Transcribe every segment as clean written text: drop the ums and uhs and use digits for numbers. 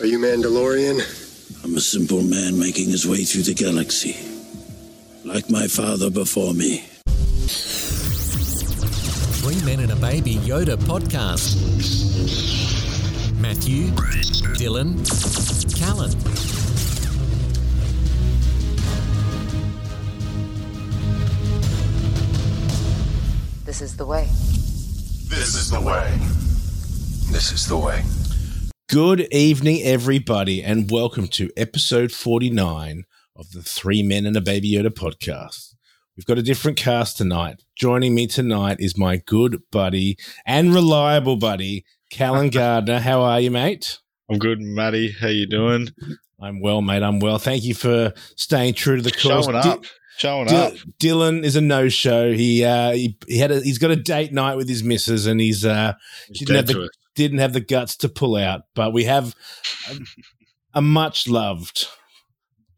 Are you Mandalorian? I'm a simple man making his way through the galaxy. Like my father before me. 3 Men and a Baby Yoda podcast. Matthew, Dylan, Callan. This is the way. This is the way. This is the way. Good evening, everybody, and welcome to episode 49 of the 3 Men and a Baby Yoda podcast. We've got a different cast tonight. Joining me tonight is my good buddy and reliable buddy, Callan Gardner. How are you, mate? I'm good, Matty. How you doing? I'm well, mate. I'm well. Thank you for staying true to the cause. Showing up. Dylan is a no-show. He's got a date night with his missus, and he didn't have the guts to pull out. But we have a much-loved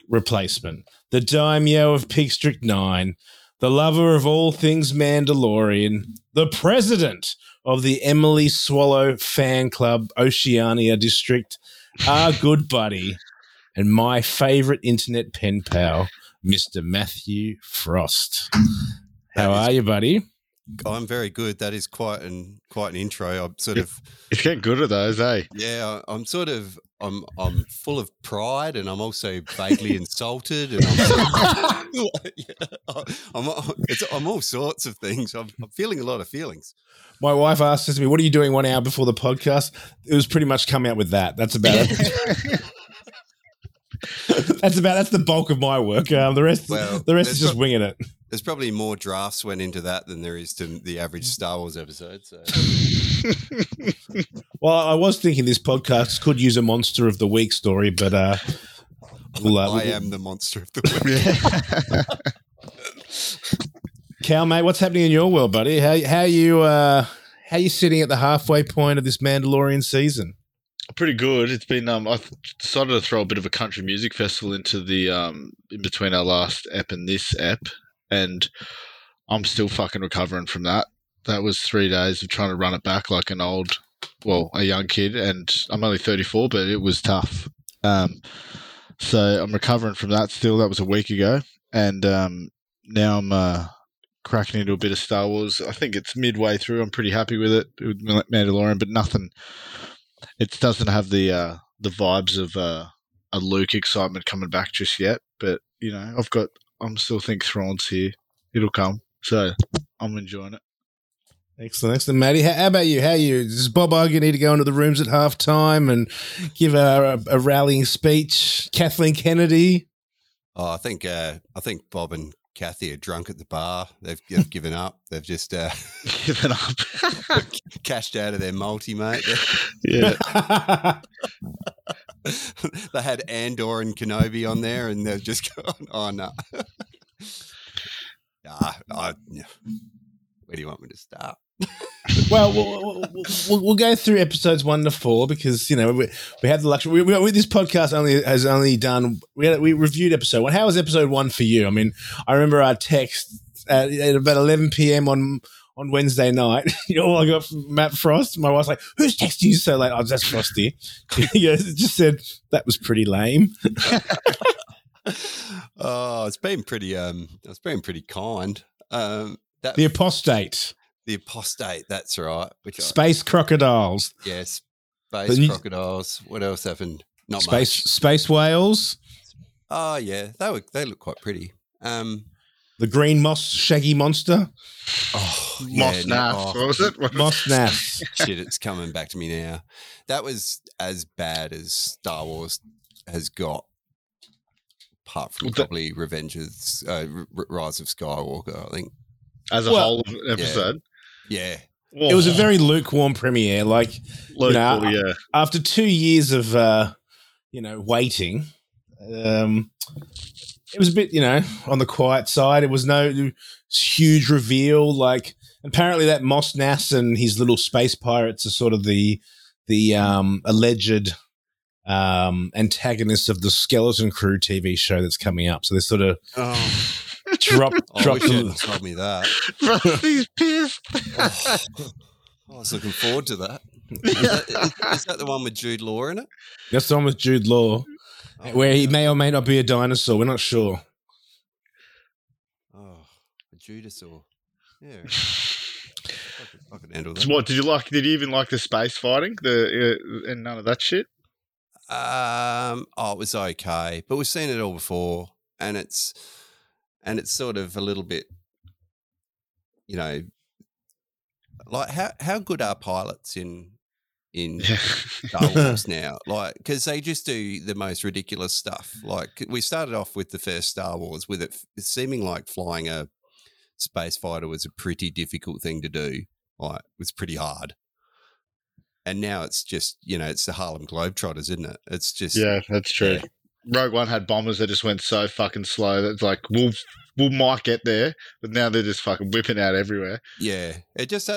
replacement. The daimyo of Pigstrict 9, the lover of all things Mandalorian, the president of the Emily Swallow fan club, Oceania District, our good buddy and my favourite internet pen pal, Mr. Matthew Frost. How are you, buddy? I'm very good. That is quite an intro. I'm sort of. It's getting good at those, eh? Yeah, I'm full of pride, and I'm also vaguely insulted, and I'm all sorts of things. I'm feeling a lot of feelings. My wife asked me, "What are you doing 1 hour before the podcast?" It was pretty much come out with that. That's about it. That's the bulk of my work. The rest is just winging it. There's probably more drafts went into that than there is to the average Star Wars episode. So. Well, I was thinking this podcast could use a monster of the week story, but I am the monster of the week. Cal, mate, what's happening in your world, buddy? How you sitting at the halfway point of this Mandalorian season? Pretty good. It's been. I decided to throw a bit of a country music festival into the in between our last ep and this ep, and I'm still fucking recovering from that. That was 3 days of trying to run it back like a young kid, and I'm only 34, but it was tough. So I'm recovering from that still. That was a week ago, and now I'm cracking into a bit of Star Wars. I think it's midway through. I'm pretty happy with it with Mandalorian, but nothing. It doesn't have the vibes of a Luke excitement coming back just yet, but you know, I'm still think Thrawn's here. It'll come, so I'm enjoying it. Excellent, Matty. How about you? How are you? Does Bob Iger need to go into the rooms at halftime and give a rallying speech? Kathleen Kennedy. Oh, I think Bob and Kathy are drunk at the bar. They've given up. They've just given up. Cashed out of their multi, mate. Yeah. They had Andor and Kenobi on there, and they've just gone, oh, no. Where do you want me to start? Well, we'll go through episodes 1 to 4 because, you know, we have the luxury. This podcast we reviewed episode 1. How was episode 1 for you? I mean, I remember our text at about 11 p.m. on Wednesday night. All I got from Matt Frost, my wife's like, "Who's texting you so late?" "Oh, that's Frosty." Yeah, it just said, "That was pretty lame." Oh, it's been pretty kind. The apostate. The apostate, that's right. Space crocodiles. Yes, crocodiles. What else happened? Not much. Space whales. Oh, yeah. They look quite pretty. The green moss shaggy monster. Oh, yeah, Moss Nass. What was it? Moss Nass. Shit, it's coming back to me now. That was as bad as Star Wars has got, apart from probably Rise of Skywalker, I think. As a whole episode. Yeah. It was a very lukewarm premiere. Like, after 2 years of, waiting, it was a bit, on the quiet side. It was no huge reveal. Like, apparently that Moss Nass and his little space pirates are sort of the alleged antagonists of the Skeleton Crew TV show that's coming up. So they're sort of... Oh. Drop. You told me that. Rusty's pissed. Oh, I was looking forward to that. Is that the one with Jude Law in it? That's the one with Jude Law, where he may or may not be a dinosaur. We're not sure. Oh, a Judasaur. Yeah. I can handle that. So what, did you like? Did you even like the space fighting? And none of that shit? It was okay, but we've seen it all before, and it's sort of a little bit, you know, like how good are pilots in Star Wars now? Like, because they just do the most ridiculous stuff. Like, we started off with the first Star Wars with it seeming like flying a space fighter was a pretty difficult thing to do. Like, it was pretty hard. And now it's just, you know, it's the Harlem Globetrotters, isn't it? It's just... Yeah, that's true. Yeah. Rogue One had bombers that just went so fucking slow that it's like, we might get there, but now they're just fucking whipping out everywhere. Yeah. It just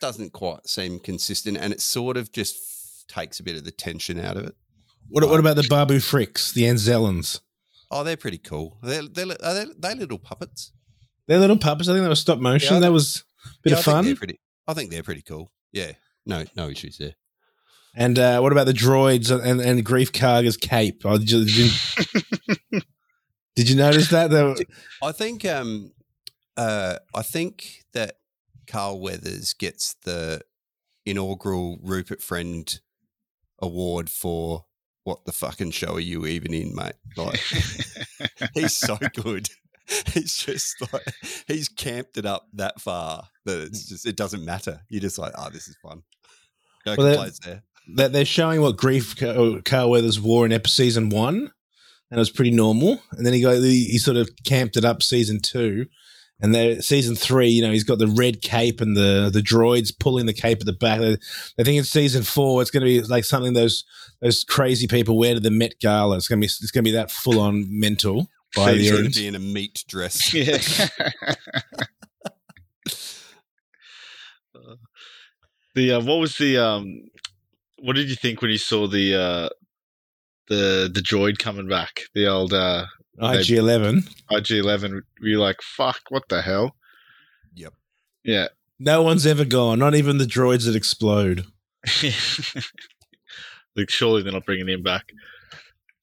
doesn't quite seem consistent, and it sort of just takes a bit of the tension out of it. What about the Babu Friks, the Anzellans? Oh, they're pretty cool. Are they little puppets? They're little puppets. I think they were stop motion. Yeah, that was a bit of fun. I think they're pretty cool. Yeah. No issues there. And what about the droids and Greef Karga's cape? Did you notice that? I think that Carl Weathers gets the inaugural Rupert Friend Award for what the fucking show are you even in, mate? Like, he's so good. He's just like, he's camped it up that far that it's just, it doesn't matter. You're just like, oh, this is fun. Go plays there. They're showing what Grief Carl Weathers wore in season 1, and it was pretty normal. And then he sort of camped it up season 2, and then season 3, you know, he's got the red cape and the droids pulling the cape at the back. I think in season 4, it's going to be like something those crazy people wear to the Met Gala. It's going to be that full on mental. By the end, be in a meat dress. Yeah. What did you think when you saw the droid coming back? The old IG-11. IG-11. Were you like, fuck? What the hell? Yep. Yeah. No one's ever gone. Not even the droids that explode. Like, surely they're not bringing him back.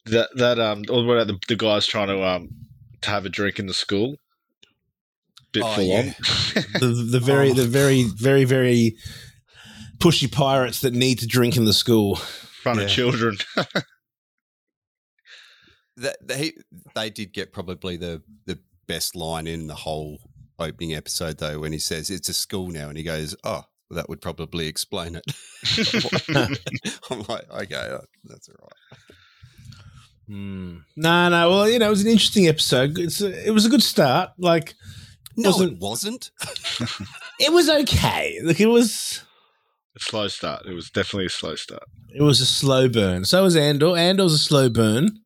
What about the guys trying to have a drink in the school? Bit full on. The very, very, very pushy pirates that need to drink in the school. In front of children. They did get probably the best line in the whole opening episode, though, when he says, it's a school now, and he goes, oh, that would probably explain it. I'm like, okay, that's all right. No. Well, you know, it was an interesting episode. It was a good start. Like, it wasn't. It was okay. Like, it was a slow start. It was definitely a slow start. It was a slow burn. So was Andor. Andor's a slow burn,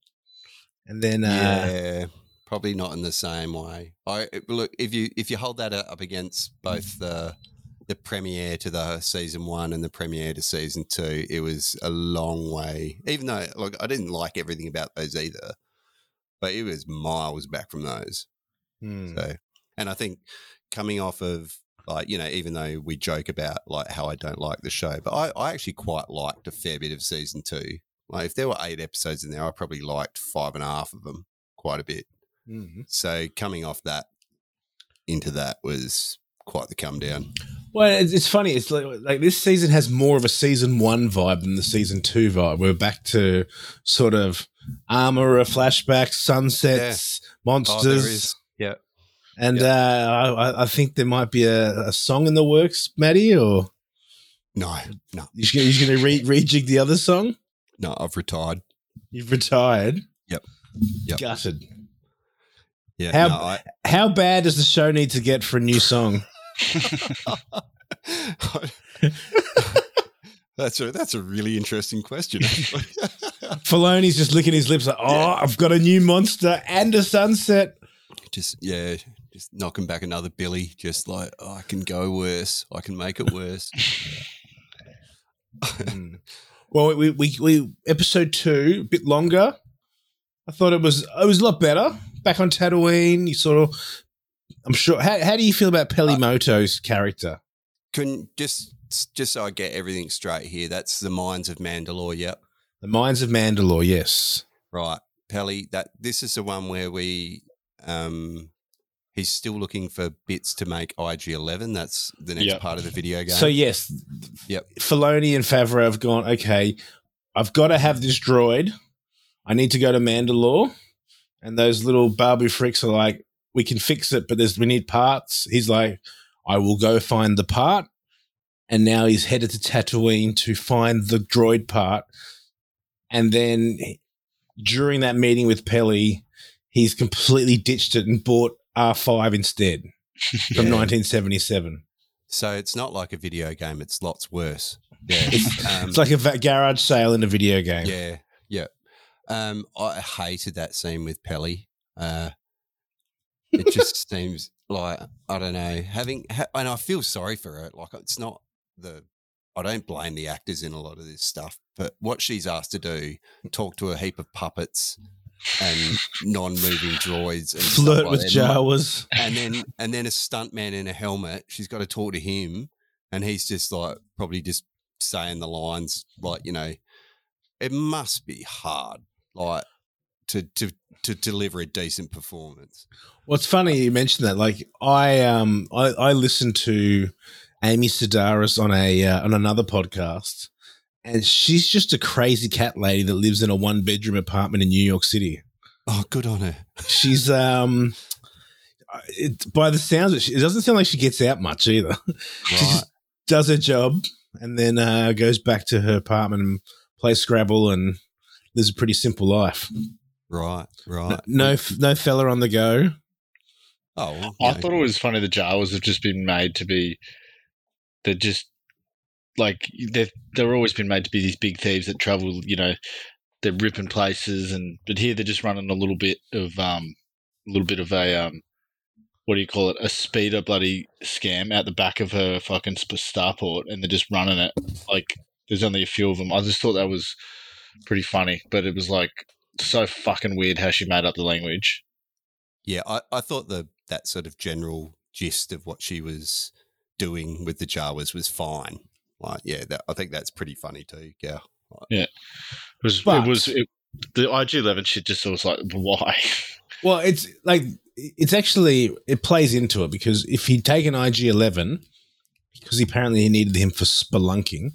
and then probably not in the same way. Look, if you hold that up against both the premiere to the season 1 and the premiere to season 2, it was a long way. Even though, look, I didn't like everything about those either, but it was miles back from those. Mm. So, and I think coming off of, like, you know, even though we joke about like how I don't like the show, but I actually quite liked a fair bit of season 2. Like, if there were 8 episodes in there, I probably liked 5.5 of them quite a bit. Mm-hmm. So coming off that into that was quite the come down. Well, it's funny. It's like this season has more of a season 1 vibe than the season 2 vibe. We're back to sort of armor, flashbacks, sunsets, monsters. Oh, there is. Yeah, and I think there might be a song in the works, Maddie. Or no, you're going to rejig the other song. No, I've retired. You've retired. Yep. Gutted. Yeah. How bad does the show need to get for a new song? That's a really interesting question. Filoni's just licking his lips like, I've got a new monster and a sunset. Just knocking back another Billy. Just like, I can go worse. I can make it worse. Well, we episode 2 a bit longer. I thought it was a lot better. Back on Tatooine, you sort of. I'm sure. How do you feel about Pelli Motto's character? Just just so I get everything straight here, that's the Mines of Mandalore, yep. The Mines of Mandalore, yes. Right. Pelli, this is the one where we he's still looking for bits to make IG-11. That's the next part of the video game. So, yes, Filoni and Favreau have gone, okay, I've got to have this droid. I need to go to Mandalore. And those little Babu Friks are like, we can fix it, but we need parts. He's like, I will go find the part. And now he's headed to Tatooine to find the droid part. And then during that meeting with Pelli, he's completely ditched it and bought R5 instead from 1977. So it's not like a video game. It's lots worse. Yeah. It's like a garage sale in a video game. Yeah, yeah. I hated that scene with Pelli. It just seems like, I don't know, and I feel sorry for her. Like, it's not I don't blame the actors in a lot of this stuff, but what she's asked to do, talk to a heap of puppets and non-moving droids. And flirt with Jawas. And then a stuntman in a helmet, she's got to talk to him, and he's just like probably just saying the lines like, you know, it must be hard like to deliver a decent performance. Well, it's funny you mentioned that. Like I listened to Amy Sedaris on another podcast, and she's just a crazy cat lady that lives in a one-bedroom apartment in New York City. Oh, good on her. She's by the sounds of it doesn't sound like she gets out much either. Right. She just does her job and then goes back to her apartment and plays Scrabble and lives a pretty simple life. Right, right. No fella on the go. Oh, well, I thought it was funny the Jawas have just been made to be. They're just like they're always been made to be these big thieves that travel. You know, they're ripping places, but here they're just running a little bit of a what do you call it? A speeder bloody scam out the back of her fucking starport, and they're just running it. Like there's only a few of them. I just thought that was pretty funny, but it was like so fucking weird how she made up the language. Yeah, I thought that sort of general gist of what she was doing with the Jawas was fine. Like, yeah, I think that's pretty funny too. Yeah, like, yeah. It was the IG-11 shit. Just was like, why? Well, it's like it plays into it because if he'd taken IG-11, because apparently he needed him for spelunking.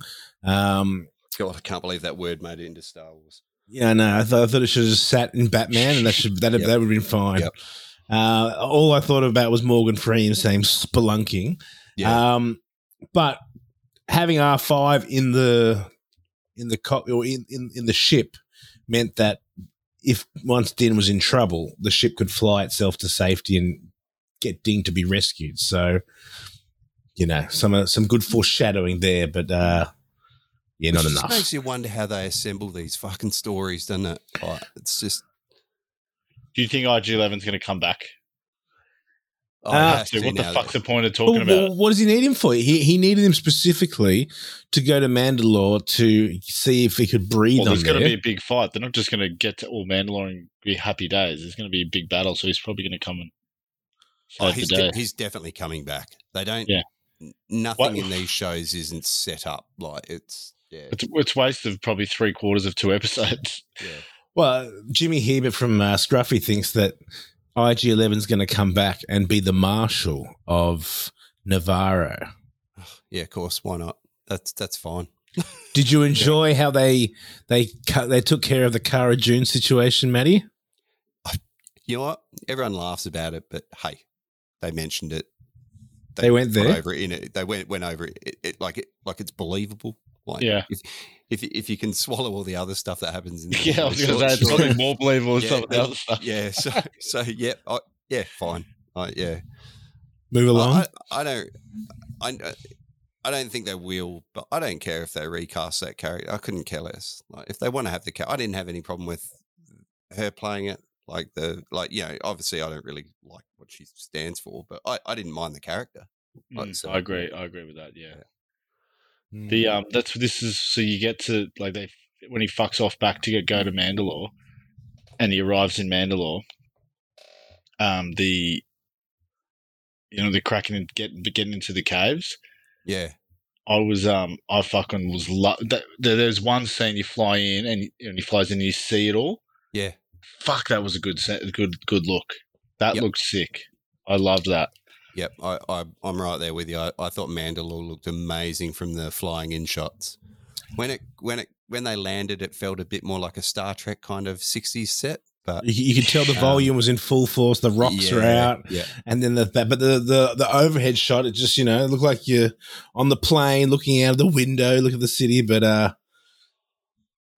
God, I can't believe that word made it into Star Wars. Yeah, no, I thought it should have just sat in Batman, and that would have been fine. Yep. All I thought about was Morgan Freeman saying spelunking. Yeah. But having R5 in the ship meant that if once Din was in trouble, the ship could fly itself to safety and get Din to be rescued. So, you know, some good foreshadowing there, but yeah, not enough. It makes you wonder how they assemble these fucking stories, doesn't it? Like, it's just. Do you think IG-11's going to come back? Oh, what the fuck's the point of talking about? What does he need him for? He needed him specifically to go to Mandalore to see if he could breathe on there. There's going to be a big fight. They're not just going to get to all Mandalore and be happy days. There's going to be a big battle, so he's probably going to come and fight the day. He's definitely coming back. They don't. Yeah. Nothing in these shows isn't set up like it's. Yeah. It's waste of probably 3/4 of 2 episodes. Yeah. Well, Jimmy Hebert from Scruffy thinks that IG-11 is going to come back and be the marshal of Nevarro. Yeah, of course. Why not? That's fine. Did you enjoy how they took care of the Cara June situation, Matty? You know what? Everyone laughs about it, but hey, they mentioned it. They went there over it in it. They went over it. Like it's believable. Like, yeah. If you can swallow all the other stuff that happens in the I was going to say it's probably more believable than some of the other stuff. Yeah. So yeah. Yeah. Fine. Yeah. Move along. I don't think they will, but I don't care if they recast that character. I couldn't care less. Like if they want to have the character, I didn't have any problem with her playing it. Like obviously I don't really like what she stands for, but I didn't mind the character. Like, so, I agree with that. Yeah. The so you get to like when he fucks off back to go to Mandalore, and he arrives in Mandalore. They're cracking and getting into the caves. Yeah, I fucking was there's one scene you fly in and he flies in and you see it all. Yeah. Fuck, that was a good look. That looked sick. I loved that. Yep, I'm right there with you. I thought Mandalore looked amazing from the flying in shots. When they landed, it felt a bit more like a Star Trek kind of 60s set. But you could tell the volume was in full force. The rocks are out, and then the overhead shot. It just it looked like you're on the plane looking out of the window, look at the city. But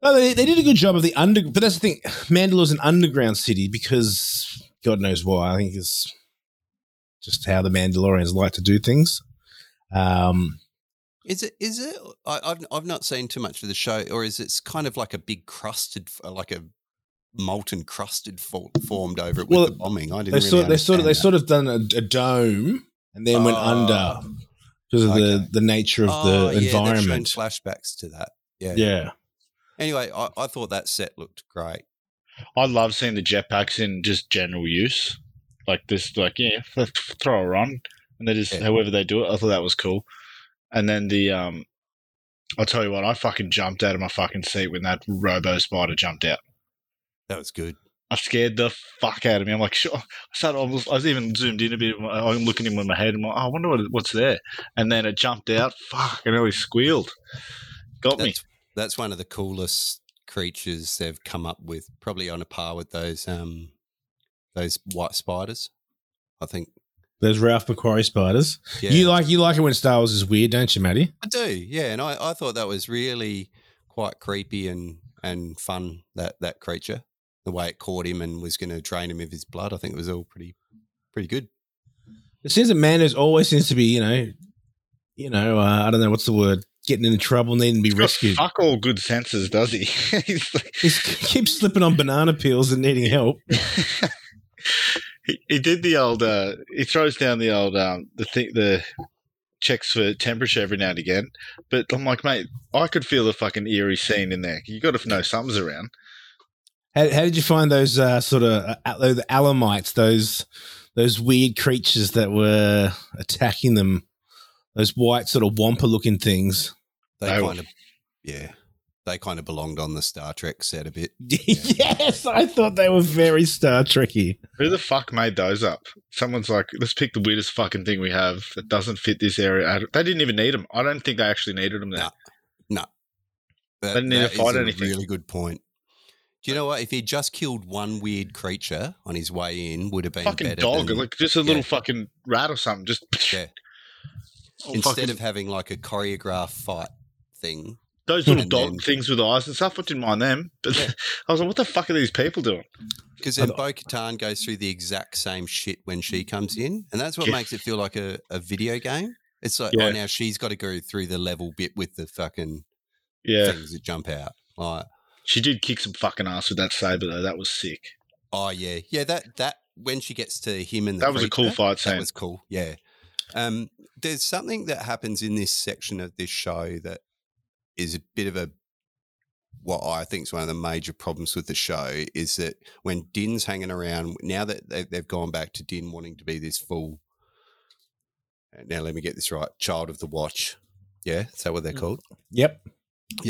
they did a good job of the underground. But that's the thing, Mandalore's an underground city because God knows why. I think it's just how the Mandalorians like to do things. Is it? I've not seen too much of the show, or is it kind of like a big crusted like a molten crusted formed over it with the bombing. I didn't really understand. They sort of done a dome and then went under because of the nature of the environment. Flashbacks to that. Yeah. Anyway, I thought that set looked great. I love seeing the jetpacks in just general use, like this. Like throw her on, and they just however they do it. I thought that was cool. And then the I'll tell you what, I fucking jumped out of my fucking seat when that Robo Spider jumped out. That was good. I scared the fuck out of me. I'm like, sure. I was even zoomed in a bit. I'm looking in with my head. I'm like, I wonder what's there. And then it jumped out. Fuck, it nearly squealed. Got me. That's one of the coolest creatures they've come up with, probably on a par with those white spiders, I think. Those Ralph Macquarie spiders. Yeah. You like it when Star Wars is weird, don't you, Matty? I do, yeah. And I thought that was really quite creepy and fun, that creature. The way it caught him and was going to drain him of his blood, I think it was all pretty good. It seems that Mando's always seems to be, I don't know what's the word, getting into trouble, needing to be rescued. Fuck all good senses, does he? He keeps slipping on banana peels and needing help. he did the old. He throws down the old the checks for temperature every now and again. But I'm like, mate, I could feel the fucking eerie scene in there. You got to know something's around. How did you find those sort of the Alamites, those weird creatures that were attacking them, those white sort of wampa-looking things? They kind of belonged on the Star Trek set a bit. Yeah. Yes, I thought they were very Star Trekky. Who the fuck made those up? Someone's like, let's pick the weirdest fucking thing we have that doesn't fit this area. They didn't even need them. I don't think they actually needed them there. No. They didn't need to fight anything. Really good point. Do you know what? If he just killed one weird creature on his way in, would have been fucking better. Fucking dog, like just a little fucking rat or something. Just instead of having like a choreographed fight thing. Those little dog things with eyes and stuff, I didn't mind them. But I was like, what the fuck are these people doing? Because then Bo-Katan goes through the exact same shit when she comes in, and that's what makes it feel like a video game. It's like, now she's got to go through the level bit with the fucking things that jump out. Like, she did kick some fucking ass with that saber, though. That was sick. Oh, yeah. Yeah, that when she gets to him and that was a cool fight scene. That was cool, yeah. There's something that happens in this section of this show that is a bit of what I think is one of the major problems with the show is that when Din's hanging around, now that they've gone back to Din wanting to be this full, now let me get this right, child of the watch. Yeah, is that what they're called? Yep.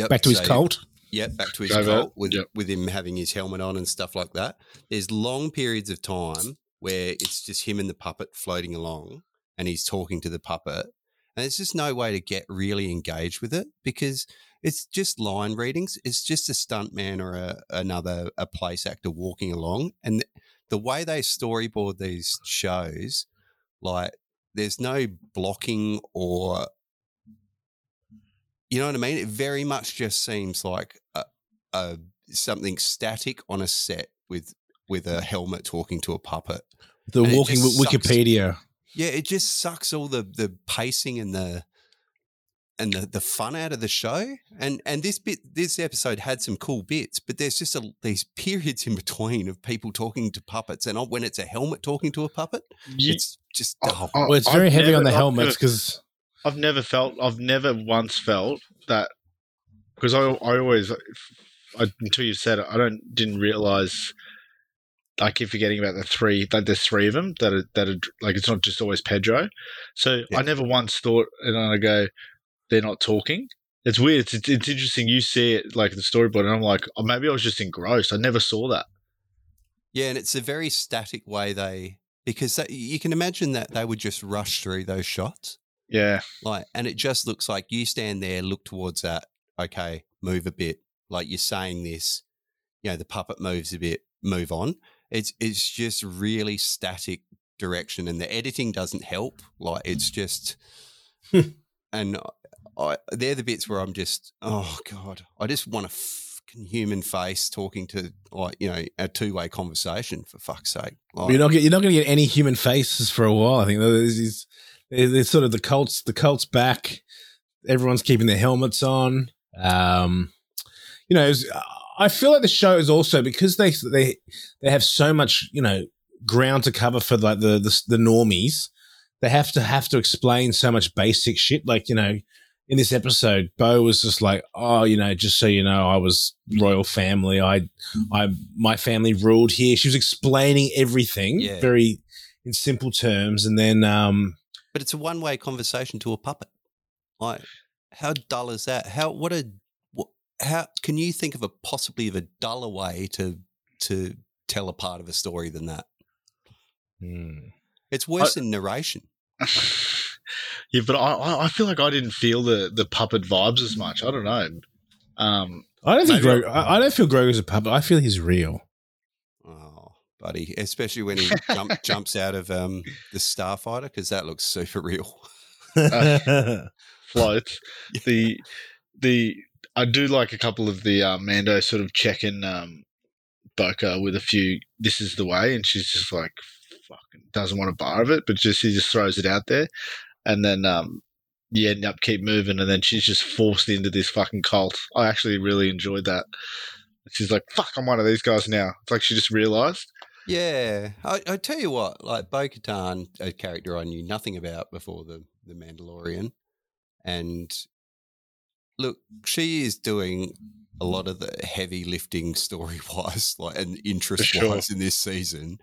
Back to his cult. Yeah, back to his cult with him having his helmet on and stuff like that. There's long periods of time where it's just him and the puppet floating along and he's talking to the puppet and there's just no way to get really engaged with it because it's just line readings. It's just a stuntman or another place actor walking along. And the way they storyboard these shows, like there's no blocking or – you know what I mean? It very much just seems like something static on a set with a helmet talking to a puppet. The and walking Wikipedia. Yeah, it just sucks all the pacing and the fun out of the show. And this episode had some cool bits, but there's just these periods in between of people talking to puppets, and when it's a helmet talking to a puppet, it's just dull. Well, it's very heavy on the helmets because. I've never once felt that because I always until you said it I didn't realise I keep forgetting about the three that there's three of them that are like it's not just always Pedro. So I never once thought and I go they're not talking. It's weird. It's interesting. You see it like in the storyboard, and I'm like, oh, maybe I was just engrossed. I never saw that. Yeah, and it's a very static way you can imagine that they would just rush through those shots. Yeah. And it just looks like you stand there, look towards that. Okay, move a bit. Like you're saying this, you know, the puppet moves a bit, move on. It's just really static direction, and the editing doesn't help. Like it's just, and they're the bits where I'm just, oh God, I just want to human face talking to, like, you know, a two-way conversation, for fuck's sake. Like, you're not going to get any human faces for a while. I think there's sort of the cult's back. Everyone's keeping their helmets on. You know, I feel like the show is also because they have so much, you know, ground to cover for like the normies. They have to explain so much basic shit, like, you know. In this episode, Bo was just like, oh, you know, just so you know, I was royal family. My family ruled here. She was explaining everything very in simple terms. And then but it's a one-way conversation to a puppet. Like, how dull is that? How can you think of a duller way to tell a part of a story than that? Mm. It's worse than narration. Yeah, but I feel like I didn't feel the puppet vibes as much. I don't know. I don't feel Grogu's a puppet. I feel he's real. Oh, buddy, especially when he jumps out of the starfighter, because that looks super real. Floats. I do like a couple of the Mando sort of checking Boca with a few. This is the way, and she's just like fucking doesn't want a bar of it, but he just throws it out there. And then you end up keep moving, and then she's just forced into this fucking cult. I actually really enjoyed that. She's like, fuck, I'm one of these guys now. It's like she just realised. Yeah. I tell you what, like Bo-Katan, a character I knew nothing about before the Mandalorian. And look, she is doing a lot of the heavy lifting story-wise, like, and interest-wise in this season.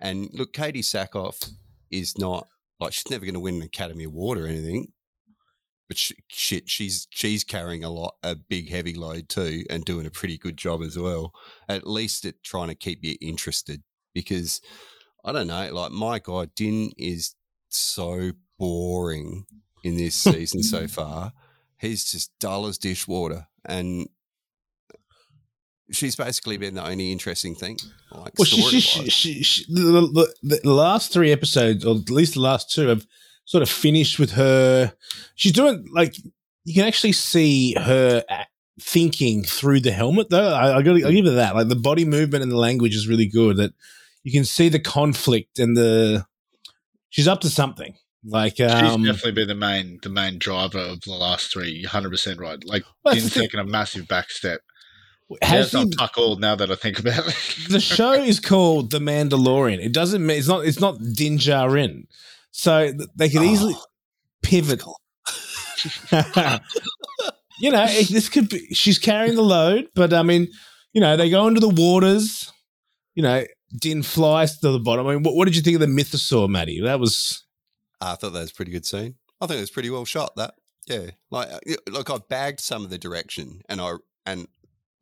And look, Katie Sackhoff is not... Like, she's never going to win an Academy Award or anything, but she's carrying a big heavy load too, and doing a pretty good job as well. At least at trying to keep you interested, because I don't know, like, my God, Din is so boring in this season so far. He's just dull as dishwater, and she's basically been the only interesting thing. Like, well, the last three episodes, or at least the last two, have sort of finished with her. She's doing, like, you can actually see her thinking through the helmet, though. I'll give her that. Like, the body movement and the language is really good. That you can see the conflict and she's up to something. Like, she's definitely been the main driver of the last three. You're 100% right. Like, Din's taking a massive back step. I'm tuck all now that I think about it. The show is called The Mandalorian. It doesn't mean it's not Din Djarin. So they could easily pivot. You know, this could be she's carrying the load, but I mean, you know, they go into the waters, you know, Din flies to the bottom. I mean, what did you think of the Mythosaur, Matty? I thought that was a pretty good scene. I think it was pretty well shot, that. Yeah. Like I bagged some of the direction, and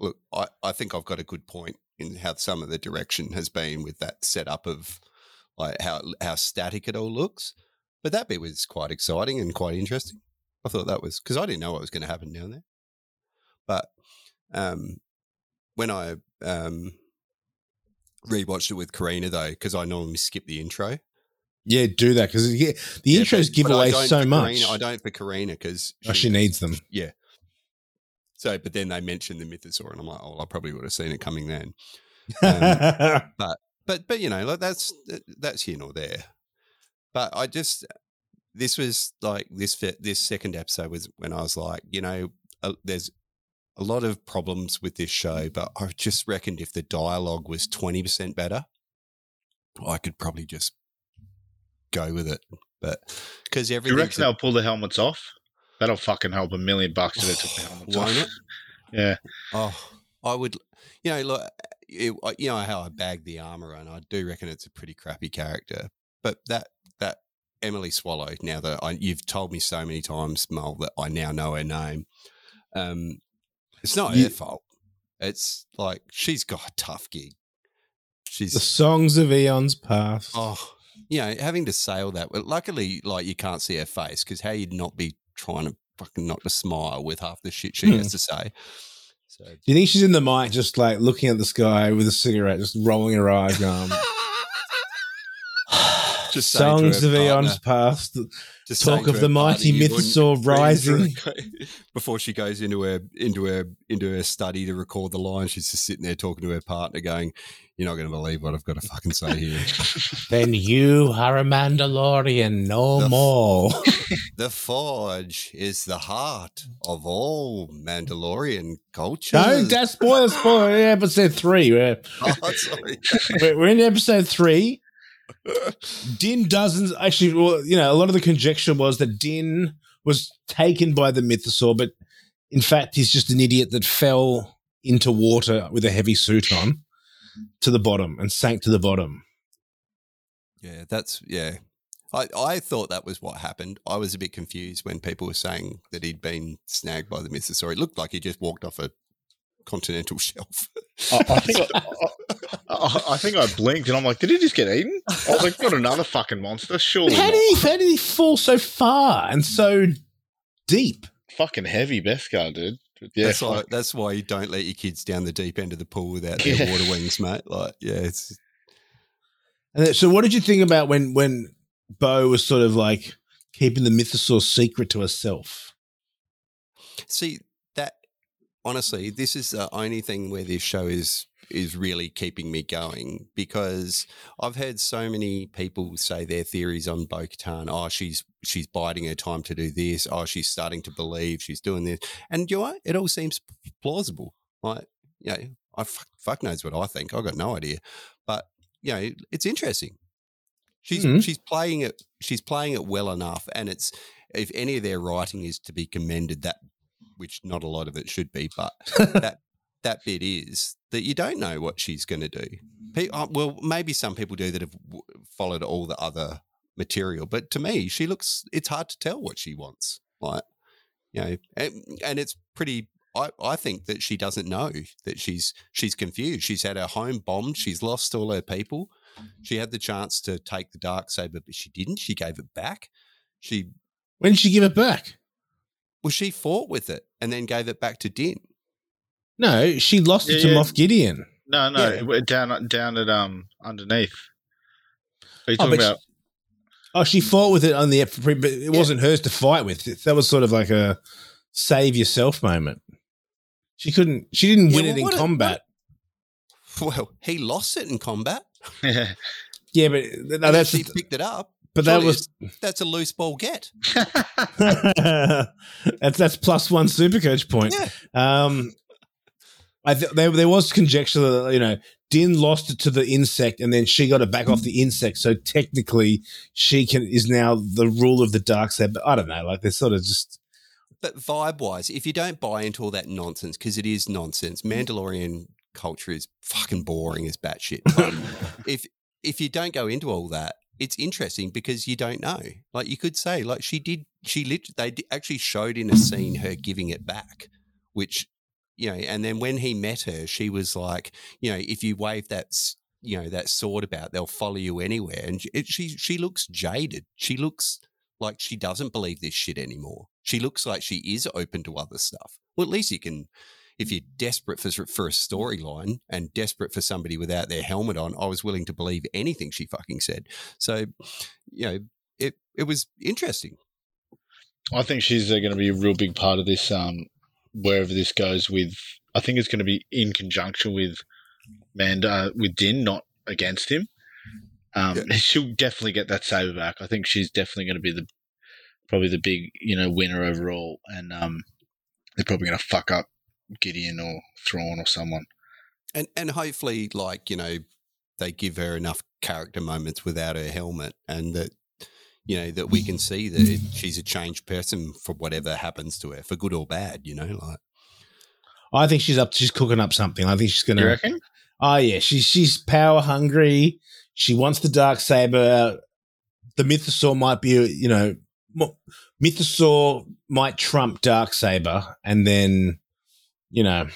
look, I think I've got a good point in how some of the direction has been with that setup of like how static it all looks. But that bit was quite exciting and quite interesting. I thought that was because I didn't know what was going to happen down there. But when I rewatched it with Karina, though, because I normally skip the intro. Yeah, do that because the intros give away so much. I don't for Karina because she needs them. Yeah. So, but then they mentioned the Mythosaur, and I'm like, oh, I probably would have seen it coming then. But you know, like that's here nor there. But I just, this was like this second episode was when I was like, you know, there's a lot of problems with this show, but I just reckoned if the dialogue was 20% better, I could probably just go with it. But because everything, do you reckon they'll pull the helmets off? That'll fucking help $1 million if it's a helmet, won't it? Yeah. Oh, I would. You know, look. You know how I bagged the armor, and I do reckon it's a pretty crappy character. But that Emily Swallow, now that you've told me so many times, Mole, that I now know her name. It's not her fault. It's like she's got a tough gig. She's the songs of eons past. Oh, you know, having to say all that. Well, luckily, like, you can't see her face, because how you'd not be trying to fucking not to smile with half the shit she has to say. So, do you think she's in the mic just like looking at the sky with a cigarette, just rolling her eyes? Just songs of eons past, just talk of the mighty Mythosaur rising. Before she goes into her study to record the line, she's just sitting there talking to her partner, going, "You're not going to believe what I've got to fucking say here." Then you are a Mandalorian no more. The Forge is the heart of all Mandalorian culture. No, that's spoiler. We're in episode 3. We're in episode 3. Din doesn't actually, well, you know, a lot of the conjecture was that Din was taken by the Mythosaur, but in fact, he's just an idiot that fell into water with a heavy suit on to the bottom and sank to the bottom. Yeah, that's, yeah. I thought that was what happened. I was a bit confused when people were saying that he'd been snagged by the Mythosaur. It looked like he just walked off a continental shelf. I think I blinked and I'm like, did he just get eaten? I was like, not another fucking monster, surely. How did he fall so far and so deep? Fucking heavy Beskar, dude. Yeah, that's why you don't let your kids down the deep end of the pool without their water wings, mate. Like, yeah. So what did you think about when Bo was sort of like keeping the Mythosaur secret to herself? See, honestly, this is the only thing where this show is really keeping me going, because I've heard so many people say their theories on Bo-Katan. Oh, she's biding her time to do this. Oh, she's starting to believe she's doing this. And you know what? It all seems plausible. Like, you know, I fuck knows what I think. I've got no idea. But, you know, it's interesting. She's playing it well enough, and it's, if any of their writing is to be commended, that, which not a lot of it should be, but that bit is that you don't know what she's going to do. Well, maybe some people do that have followed all the other material, but to me, it's hard to tell what she wants. Like, you know, and it's pretty, I think that she doesn't know, that she's confused. She's had her home bombed. She's lost all her people. She had the chance to take the Darksaber, but she didn't. She gave it back. When did she give it back? Well, she fought with it and then gave it back to Din. No, she lost it to Moff Gideon. No, yeah. down at underneath. Are you talking about? She fought with it on the episode, but it wasn't hers to fight with. That was sort of like a save yourself moment. She didn't win it in combat. Well, he lost it in combat. Yeah, but no, that's she picked it up. But surely that's a loose ball get. that's +1 Supercoach point. Yeah. There was conjecture that, you know, Din lost it to the insect and then she got it back off the insect. So technically she is now the ruler of the Darksaber. I don't know. Like, they're sort of just. But vibe-wise, if you don't buy into all that nonsense, because it is nonsense, Mandalorian culture is fucking boring as batshit. If you don't go into all that, it's interesting because you don't know. Like, you could say, like, they actually showed in a scene her giving it back, which, you know, and then when he met her, she was like, you know, if you wave that, you know, that sword about, they'll follow you anywhere. And she looks jaded. She looks like she doesn't believe this shit anymore. She looks like she is open to other stuff. Well, at least you can, if you're desperate for a storyline and desperate for somebody without their helmet on, I was willing to believe anything she fucking said. So, you know, it was interesting. I think she's going to be a real big part of this, wherever this goes with. I think it's going to be in conjunction with with Din, not against him. She'll definitely get that saber back. I think she's definitely going to be probably the big, you know, winner overall, and they're probably going to fuck up Gideon or Thrawn or someone, and hopefully, like, you know, they give her enough character moments without her helmet, and that, you know, that we can see that she's a changed person for whatever happens to her, for good or bad. You know, like, I think she's cooking up something. I think she's gonna. You reckon? Oh yeah, she's power hungry. She wants the Darksaber. the Mythosaur might be, you know, Mythosaur might trump Darksaber, and then, you know,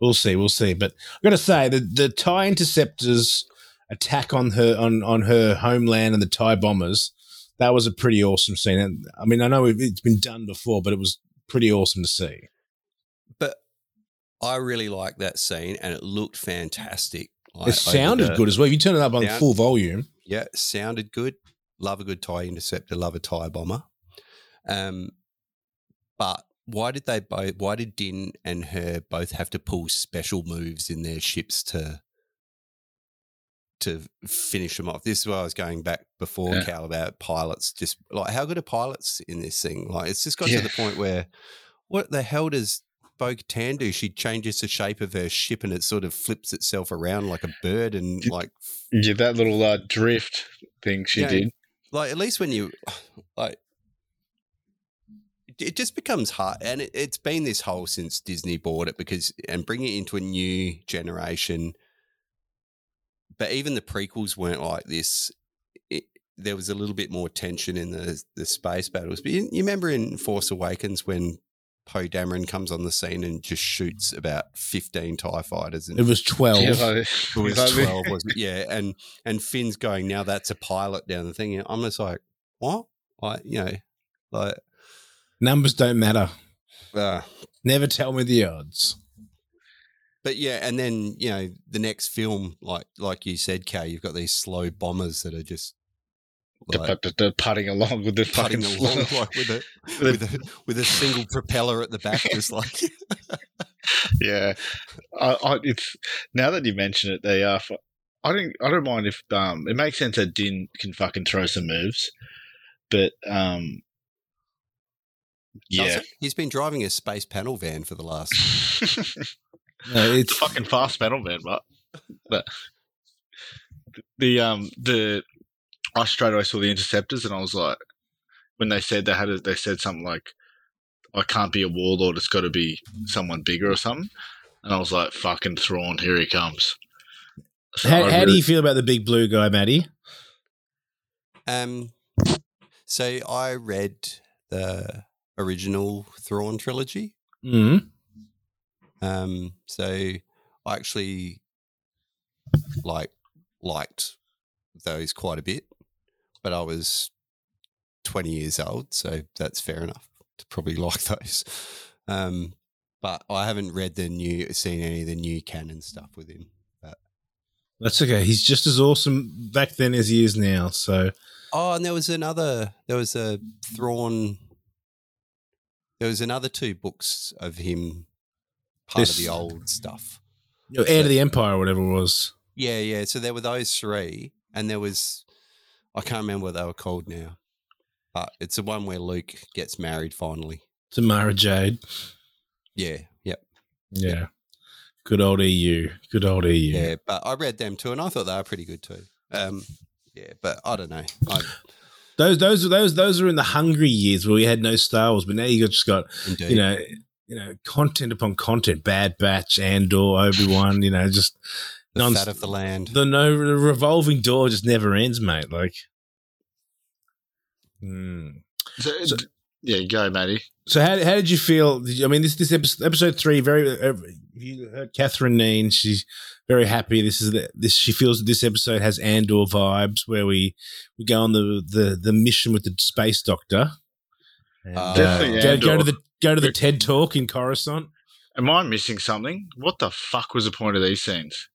we'll see. But I've got to say that the TIE Interceptors attack on her homeland and the TIE bombers, that was a pretty awesome scene. And, I mean, I know it's been done before, but it was pretty awesome to see. But I really liked that scene, and it looked fantastic. It sounded good as well. If you turn it up on full volume. Yeah, it sounded good. Love a good TIE Interceptor, love a TIE bomber. But why did Din and her both have to pull special moves in their ships to finish them off? This is where I was going back before, Cal, about pilots. Just like, how good are pilots in this thing? Like, it's just got to the point where, what the hell does Bo-Katan do? She changes the shape of her ship and it sort of flips itself around like a bird, and that little drift thing she did. Like, at least when you it just becomes hard, and it's been this whole since Disney bought it, because and bring it into a new generation. But even the prequels weren't like this. There was a little bit more tension in the space battles. But you remember in Force Awakens when Poe Dameron comes on the scene and just shoots about 15 TIE fighters. And it was 12. It was 12, wasn't it? Yeah, and Finn's going, now that's a pilot down the thing. And I'm just like, what? Numbers don't matter. Never tell me the odds. But, yeah, and then, you know, the next film, like you said, Kay, you've got these slow bombers that are just like, putting along with the fucking with a single propeller at the back, just like yeah. It's now that you mention it, they are. I don't mind if it makes sense that Din can fucking throw some moves, but Also, he's been driving a space panel van for the last. No, it's a fucking fast panel van, but the. I straight away saw the Interceptors, and I was like, when they said they said something like, "I can't be a warlord; it's got to be someone bigger or something." And I was like, "Fucking Thrawn, here he comes." So how do you feel about the big blue guy, Matty? So I read the original Thrawn trilogy. Mm-hmm. So I actually liked those quite a bit. But I was 20 years old, so that's fair enough to probably like those. But I haven't read seen any of the new canon stuff with him. But. That's okay. He's just as awesome back then as he is now. So. Oh, and there was another two books of him, part of the old stuff. Heir to the Empire or whatever it was. Yeah, yeah. So there were those three, and there was... I can't remember what they were called now, but it's the one where Luke gets married finally. To Mara Jade. Yeah, yep. Yeah. Yep. Good old EU. Yeah, but I read them too, and I thought they were pretty good too. Yeah, but I don't know. Those are in the hungry years where we had no Star Wars, but now you just got, indeed. you know, content upon content, Bad Batch, Andor, Obi-Wan, you know, just... The fat of the land. The revolving door just never ends, mate. Like, go, Matty. So how did you feel? I mean, this episode 3. If you heard Catherine Neen, she's very happy. She feels that this episode has Andor vibes, where we go on the mission with the space doctor. And, go to the TED Talk in Coruscant. Am I missing something? What the fuck was the point of these scenes?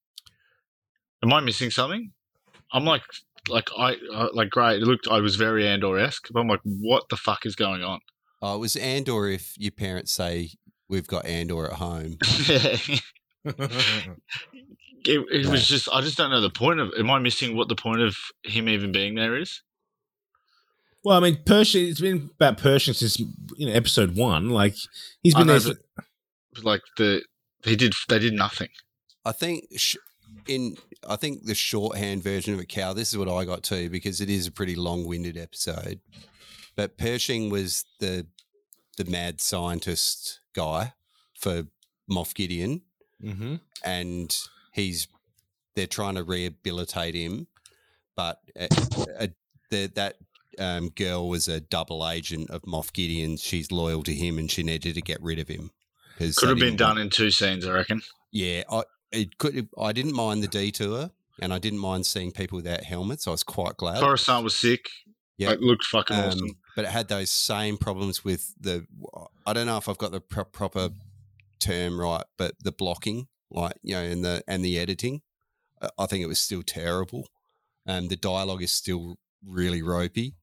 Am I missing something? I'm like great. It looked, I was very Andor-esque, but I'm like, what the fuck is going on? Oh, it was Andor if your parents say we've got Andor at home. it was just, I just don't know the point of, am I missing what the point of him even being there is? Well, I mean, Pershing, it's been about Pershing since, you know, episode 1. Like, he's been there. Like, they did nothing. I think... I think the shorthand version of it, Cal, this is what I got to, because it is a pretty long-winded episode. But Pershing was the mad scientist guy for Moff Gideon, and they're trying to rehabilitate him. but that girl was a double agent of Moff Gideon. She's loyal to him and she needed to get rid of him. Could have been done in two scenes, I reckon. Yeah, I didn't mind the detour and I didn't mind seeing people without helmets. I was quite glad. Coruscant was sick. Yeah, it looked fucking awesome. But it had those same problems with the – I don't know if I've got the proper term right, but the blocking, like, you know, and the editing. I think it was still terrible. The dialogue is still really ropey.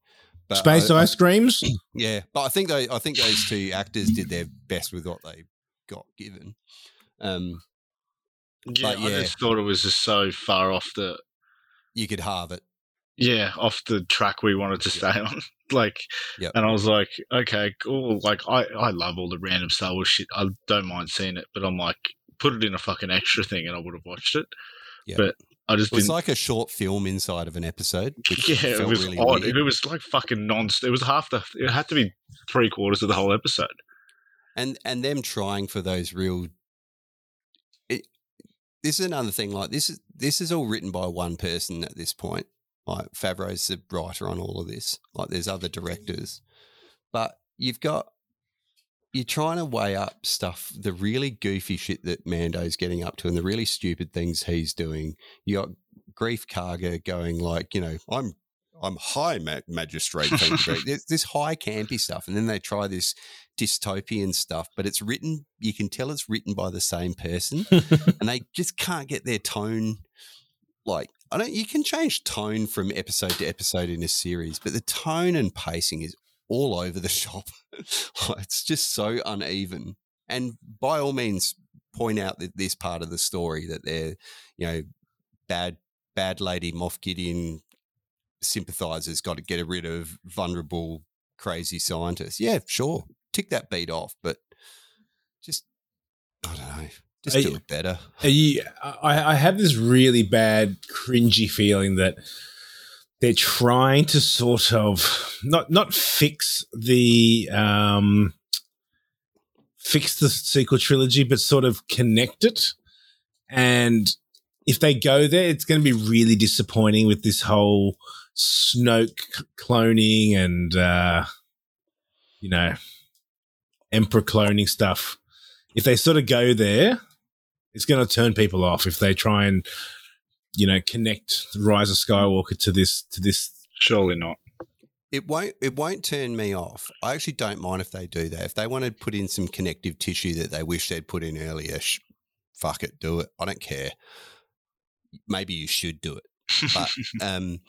But Space ice creams? Yeah, but I think those two actors did their best with what they got given. I just thought it was just so far off the – You could halve it. Yeah, off the track we wanted to stay on. And I was like, okay, cool. Like, I love all the random Star Wars shit. I don't mind seeing it, but I'm like, put it in a fucking extra thing and I would have watched it. Yeah. But I just It was like a short film inside of an episode. It was really odd. Weird. It was like fucking nonstop. It was it had to be 3/4 of the whole episode. And them trying for those real. This is another thing. Like, this is all written by one person at this point. Like, Favreau's the writer on all of this. Like, there's other directors. But you're trying to weigh up stuff, the really goofy shit that Mando's getting up to and the really stupid things he's doing. You got Greef Karga going like, you know, I'm high magistrate. This high campy stuff. And then they try this dystopian stuff, but it's written, you can tell it's written by the same person and they just can't get their tone. Like, you can change tone from episode to episode in a series, but the tone and pacing is all over the shop. It's just so uneven. And by all means, point out that this part of the story that they're, you know, bad lady Moff Gideon sympathizers got to get rid of vulnerable, crazy scientists. Yeah, sure, tick that beat off, but just, I don't know. Just do it better. I have this really bad, cringy feeling that they're trying to sort of not fix the sequel trilogy, but sort of connect it. And if they go there, it's going to be really disappointing with this whole Snoke cloning and you know, Emperor cloning stuff. If they sort of go there, it's going to turn people off if they try and, you know, connect Rise of Skywalker to this. Surely not. It won't turn me off. I actually don't mind if they do that. If they want to put in some connective tissue that they wish they'd put in earlier, fuck it, do it. I don't care. Maybe you should do it. But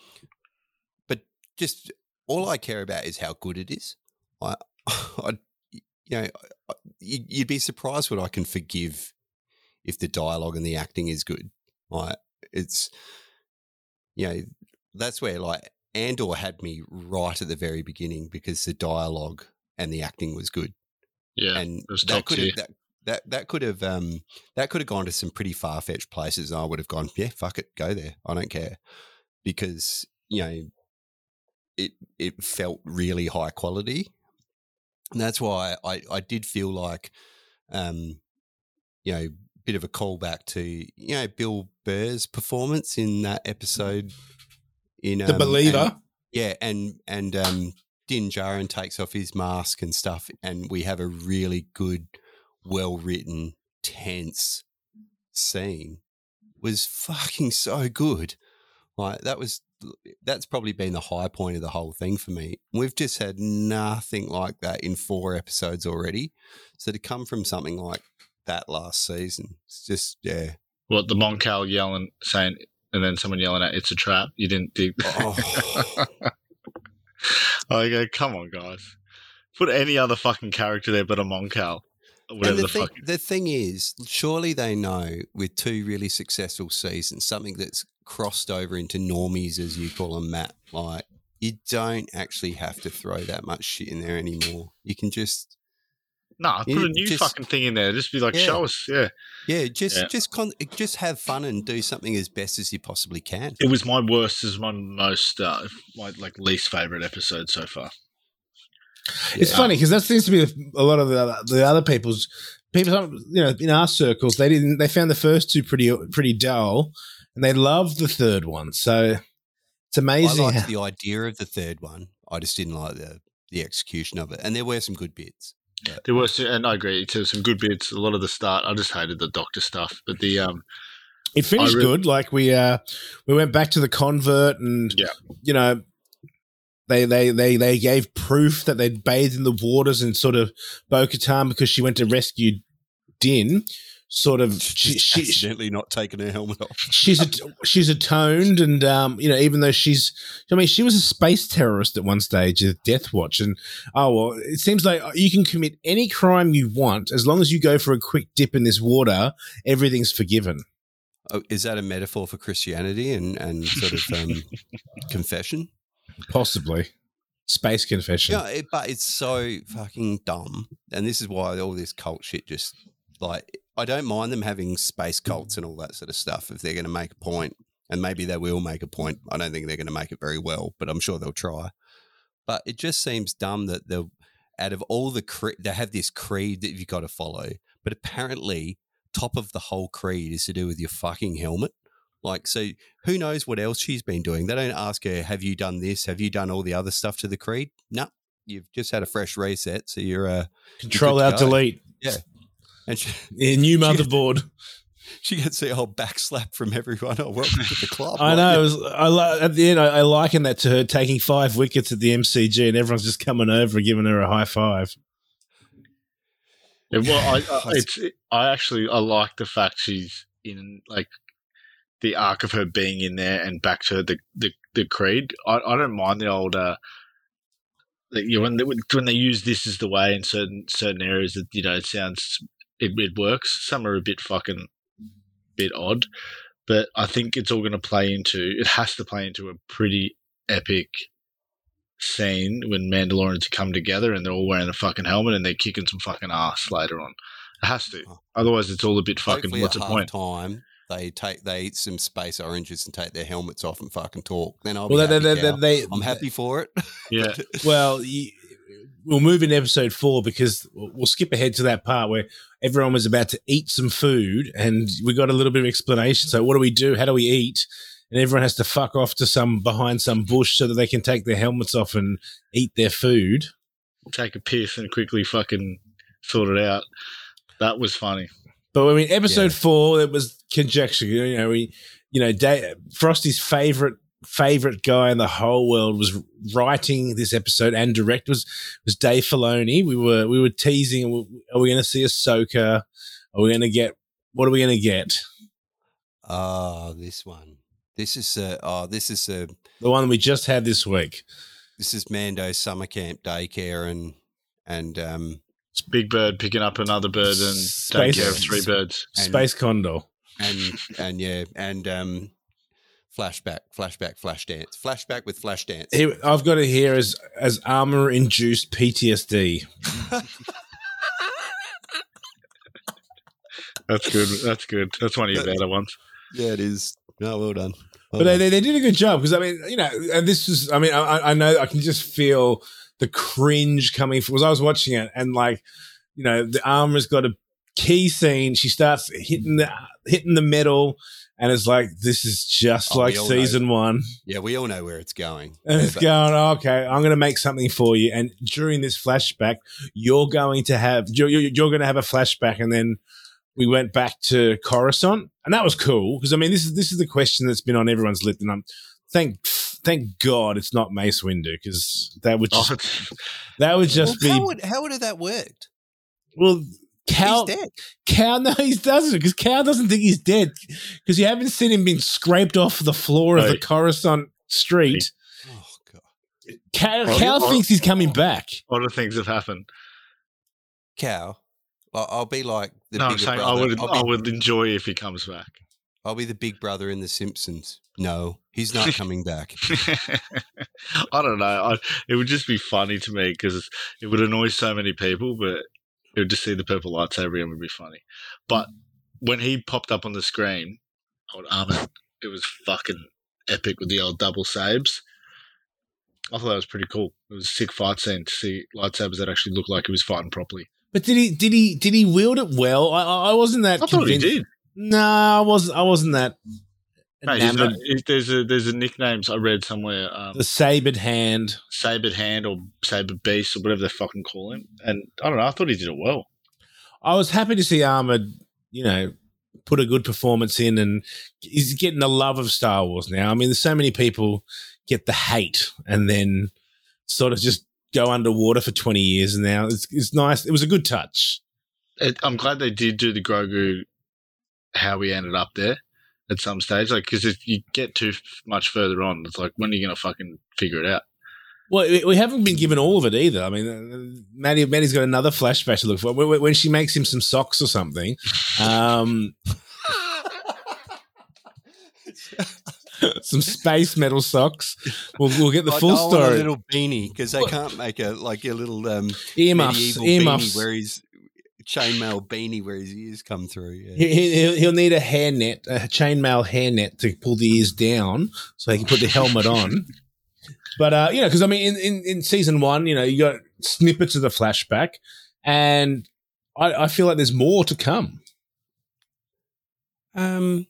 but just all I care about is how good it is. You know, you'd be surprised what I can forgive if the dialogue and the acting is good. Like, it's, you know, that's where, like, Andor had me right at the very beginning because the dialogue and the acting was good. Yeah, and it was that could have gone to some pretty far fetched places. And I would have gone, yeah, fuck it, go there. I don't care, because, you know, it felt really high quality. And that's why I did feel like, you know, a bit of a callback to, you know, Bill Burr's performance in that episode. In The Believer. And Din Djarin takes off his mask and stuff, and we have a really good, well-written, tense scene. It was fucking so good. Like, that's probably been the high point of the whole thing for me. We've just had nothing like that in 4 episodes already. So to come from something like that last season, it's just, yeah. Well, the Moncal yelling, saying, and then someone yelling out, it's a trap. You didn't dig that. Oh. I go, come on, guys. Put any other fucking character there but a Moncal. And the thing is, surely they know with 2 really successful seasons, something that's crossed over into normies, as you call them, Matt, like, you don't actually have to throw that much shit in there anymore. You can just... put a new fucking thing in there. Just be like, show us, Just have fun and do something as best as you possibly can. It was my worst as my most, my least favourite episode so far. Yeah. It's funny because that seems to be a lot of the other people's people. You know, in our circles, they found the first 2 pretty dull, and they loved the third one. So It's amazing. I liked the idea of the third one. I just didn't like the execution of it. And there were some good bits. But. There were, and I agree, there were some good bits. A lot of the start, I just hated the doctor stuff. But the it finished good. Like we went back to the convert, and you know, they gave proof that they'd bathed in the waters, and sort of Bo-Katan, because she went to rescue Din. Sort of, she's accidentally not taking her helmet off. She's atoned, and you know, even though she was a space terrorist at one stage, a Death Watch, and it seems like you can commit any crime you want as long as you go for a quick dip in this water, everything's forgiven. Oh, is that a metaphor for Christianity and sort of confession? Possibly. Space confession. Yeah, but it's so fucking dumb, and this is why all this cult shit just like. I don't mind them having space cults and all that sort of stuff if they're going to make a point, and maybe they will make a point. I don't think they're going to make it very well, but I'm sure they'll try. But it just seems dumb that out of all the creed, they have this creed that you've got to follow, but apparently top of the whole creed is to do with your fucking helmet. Like, so who knows what else she's been doing? They don't ask her, have you done this? Have you done all the other stuff to the creed? No, you've just had a fresh reset, so you're Control out delete. Yeah. And new motherboard. She gets the old backslap from everyone. Oh, welcome to the club. I know. At the end, I liken that to her taking 5 wickets at the MCG, and everyone's just coming over and giving her a high five. Yeah, well, I like the fact she's in like the arc of her being in there and back to the creed. I don't mind the old. When they use this as the way in certain areas, that you know it works. Some are a bit odd, but I think it's all going to play into a pretty epic scene when Mandalorians come together and they're all wearing a fucking helmet and they're kicking some fucking ass later on. It has to, otherwise it's all a bit fucking. Hopefully what's the point? Time. They eat some space oranges and take their helmets off and fucking talk. Then I'm happy for it. Yeah. Well, we'll move into episode 4 because we'll skip ahead to that part where everyone was about to eat some food and we got a little bit of explanation. So what do we do? How do we eat? And everyone has to fuck off to behind some bush so that they can take their helmets off and eat their food. Take a piss and quickly fucking sort it out. That was funny. But I mean, episode 4, it was conjecture. You know, Frosty's favorite guy in the whole world was writing this episode and direct was Dave Filoni. We were teasing. Are we going to see Ahsoka? What are we going to get? This one. This is the one we just had this week. This is Mando's summer camp daycare and. It's Big Bird picking up another bird and taking care of 3 birds. Space Condor. And flashback with Flashdance. I've got it here as armor-induced PTSD. That's good. That's one of your better ones. Yeah, it is. No, well done. But they did a good job because, I mean, you know, and this is, I mean, I know I can just feel the cringe coming from, because I was watching it and like, you know, the armor's got a key scene. She starts hitting the metal and it's like, this is just like season 1. Yeah, we all know where it's going. And it's going, okay, I'm going to make something for you. And during this flashback, you're going to have a flashback. And then we went back to Coruscant, and that was cool because I mean, this is the question that's been on everyone's lip, and Thank God it's not Mace Windu because that would just be. How would that worked? Well, Cal. He's dead. Cal, no, he doesn't because Cal doesn't think he's dead because you haven't seen him being scraped off the floor of the Coruscant street. Oh God! Cal thinks he's coming back. Other things have happened. Cal, I'll be like the. No, I'm saying brother. I would enjoy if he comes back. I'll be the big brother in The Simpsons. No, he's not coming back. I don't know. It would just be funny to me because it would annoy so many people, but it would just see the purple lightsaber and it would be funny. But when he popped up on the screen, old Armin, it was fucking epic with the old double sabes. I thought that was pretty cool. It was a sick fight scene to see lightsabers that actually looked like he was fighting properly. But did he wield it well? I wasn't that convinced. I thought he did. No, I wasn't that Mate, there's a nickname I read somewhere. The Sabered Hand or Sabered Beast or whatever they fucking call him. And I don't know, I thought he did it well. I was happy to see Armored, put a good performance in, and he's getting the love of Star Wars now. I mean, there's so many people get the hate and then sort of just go underwater for 20 years, and now it's nice. It was a good touch. I'm glad they did do the Grogu, how we ended up there at some stage, because if you get too much further on, it's like, when are you going to fucking figure it out? Well, we haven't been given all of it either. I mean, Maddie's got another flashback to look for when she makes him some socks or something. Some space metal socks. We'll get the full story. I want a little beanie, because they can't make a little earmuffs. Beanie where he's chainmail beanie where his ears come through. Yeah. He'll need a hairnet, a chainmail hairnet, to pull the ears down so he can put the helmet on. But, because, I mean, in season one, you got snippets of the flashback, and I feel like there's more to come. They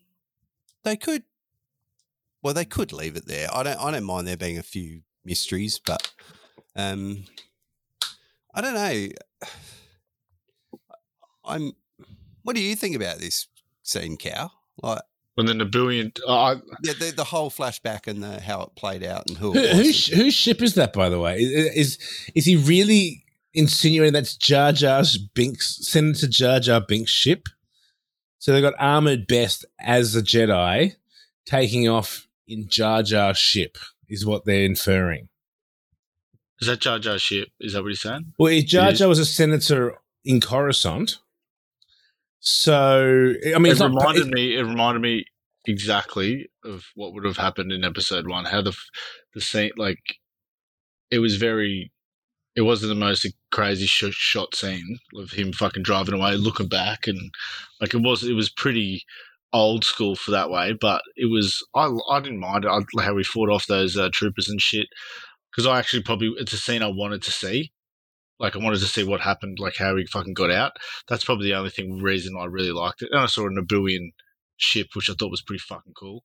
could leave it there. I don't mind there being a few mysteries, but I don't know. What do you think about this scene, Cal? Like, and then the whole flashback and how it played out and whose ship is that, by the way? Is he really insinuating that's Jar Jar Binks, Senator Jar Jar Binks' ship? So they got Armored Best as a Jedi taking off in Jar Jar's ship is what they're inferring. Is that Jar Jar's ship? Is that what he's saying? Well, if Jar Jar was a senator in Coruscant, so I mean, it reminded me exactly of what would have happened in episode one. How the scene, like, it was very, it wasn't the most crazy shot scene of him fucking driving away, looking back, and like it was pretty old school for that way. But it was, I didn't mind how we fought off those troopers and shit, because I actually it's a scene I wanted to see. Like, I wanted to see what happened, like how he fucking got out. That's probably the only reason I really liked it. And I saw a Nabooian ship, which I thought was pretty fucking cool.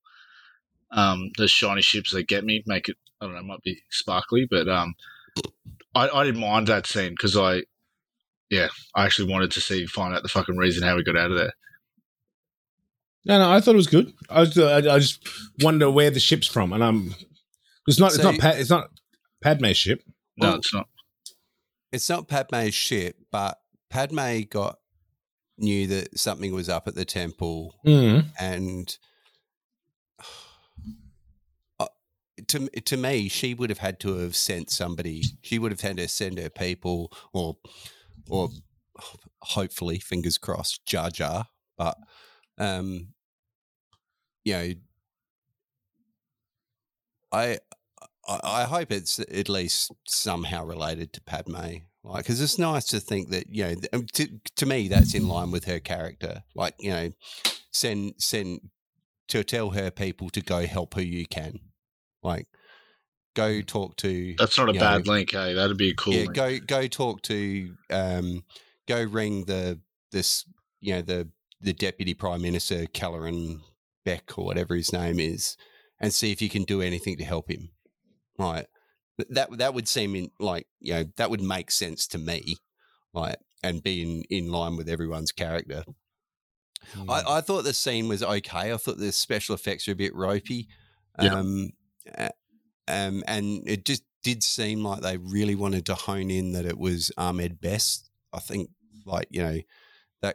Those shiny ships, they get me, make it, I don't know, might be sparkly, but I didn't mind that scene because I actually wanted to find out the fucking reason how he got out of there. No, I thought it was good. I just wonder where the ship's from, and it's not Padme's ship. No, it's not. It's not Padme's ship, but Padme knew that something was up at the temple, and to me, she would have had to have sent somebody. She would have had to send her people, or hopefully, fingers crossed, Jar Jar. But I hope it's at least somehow related to Padme, like, because it's nice to think that, to me, that's in line with her character. Like, send to tell her people to go help who you can, like, go talk to. That's not a bad link, hey. That'd be a cool. Yeah, link. go talk to. Go ring the Deputy Prime Minister Callan Beck or whatever his name is, and see if you can do anything to help him. Right, that would seem that would make sense to me, right, and be in line with everyone's character. Mm. I thought the scene was okay. I thought the special effects were a bit ropey, and it just did seem like they really wanted to hone in that it was Ahmed Best. I think, that